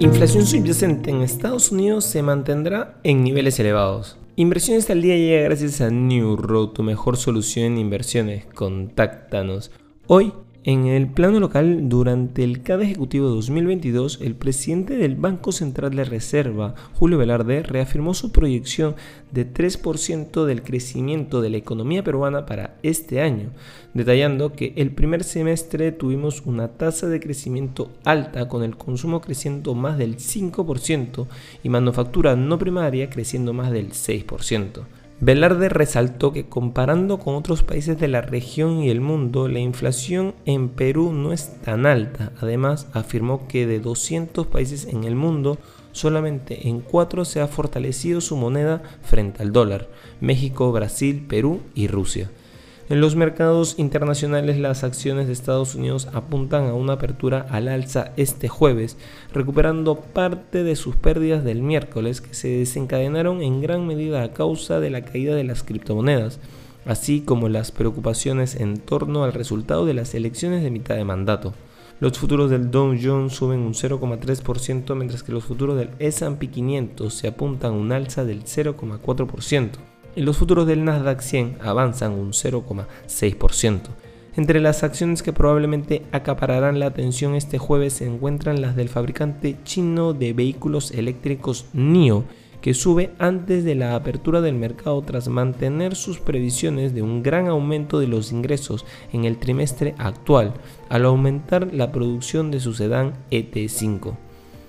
Inflación subyacente en Estados Unidos se mantendrá en niveles elevados. Inversiones al día llega gracias a New Road, tu mejor solución en inversiones. Contáctanos. Hoy, en el plano local, durante el CADE Ejecutivo 2022, el presidente del Banco Central de Reserva, Julio Velarde, reafirmó su proyección de 3% del crecimiento de la economía peruana para este año, detallando que el primer semestre tuvimos una tasa de crecimiento alta, con el consumo creciendo más del 5% y manufactura no primaria creciendo más del 6%. Velarde resaltó que comparando con otros países de la región y el mundo, la inflación en Perú no es tan alta. Además, afirmó que de 200 países en el mundo, solamente en 4 se ha fortalecido su moneda frente al dólar: México, Brasil, Perú y Rusia. En los mercados internacionales, las acciones de Estados Unidos apuntan a una apertura al alza este jueves, recuperando parte de sus pérdidas del miércoles, que se desencadenaron en gran medida a causa de la caída de las criptomonedas, así como las preocupaciones en torno al resultado de las elecciones de mitad de mandato. Los futuros del Dow Jones suben un 0,3%, mientras que los futuros del S&P 500 se apuntan a un alza del 0,4%. Y los futuros del Nasdaq 100 avanzan un 0,6%. Entre las acciones que probablemente acapararán la atención este jueves se encuentran las del fabricante chino de vehículos eléctricos NIO, que sube antes de la apertura del mercado tras mantener sus previsiones de un gran aumento de los ingresos en el trimestre actual, al aumentar la producción de su sedán ET5.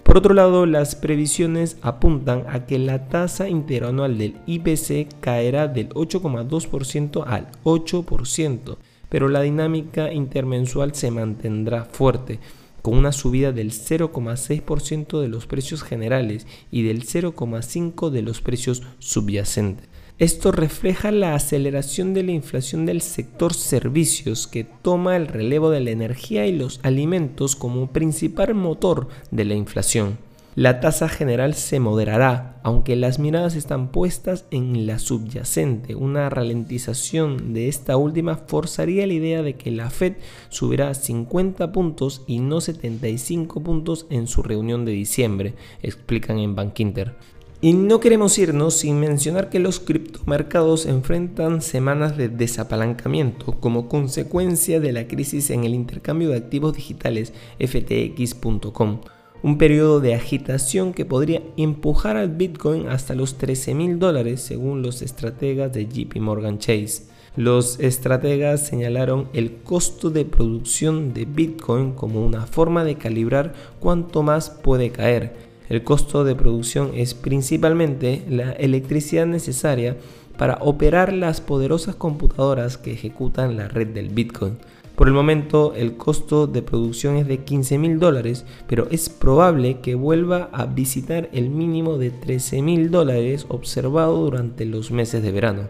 Por otro lado, las previsiones apuntan a que la tasa interanual del IPC caerá del 8,2% al 8%, pero la dinámica intermensual se mantendrá fuerte, con una subida del 0,6% de los precios generales y del 0,5% de los precios subyacentes. Esto refleja la aceleración de la inflación del sector servicios, que toma el relevo de la energía y los alimentos como principal motor de la inflación. La tasa general se moderará, aunque las miradas están puestas en la subyacente. Una ralentización de esta última forzaría la idea de que la Fed subirá 50 puntos y no 75 puntos en su reunión de diciembre, explican en Bankinter. Y no queremos irnos sin mencionar que los criptomercados enfrentan semanas de desapalancamiento como consecuencia de la crisis en el intercambio de activos digitales FTX.com, un periodo de agitación que podría empujar al Bitcoin hasta los $13.000 según los estrategas de JP Morgan Chase. Los estrategas señalaron el costo de producción de Bitcoin como una forma de calibrar cuánto más puede caer. El costo de producción es principalmente la electricidad necesaria para operar las poderosas computadoras que ejecutan la red del Bitcoin. Por el momento, el costo de producción es de $15.000, pero es probable que vuelva a visitar el mínimo de $13.000 observado durante los meses de verano.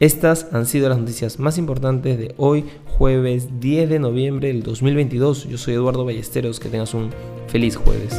Estas han sido las noticias más importantes de hoy, jueves 10 de noviembre del 2022. Yo soy Eduardo Ballesteros, que tengas un feliz jueves.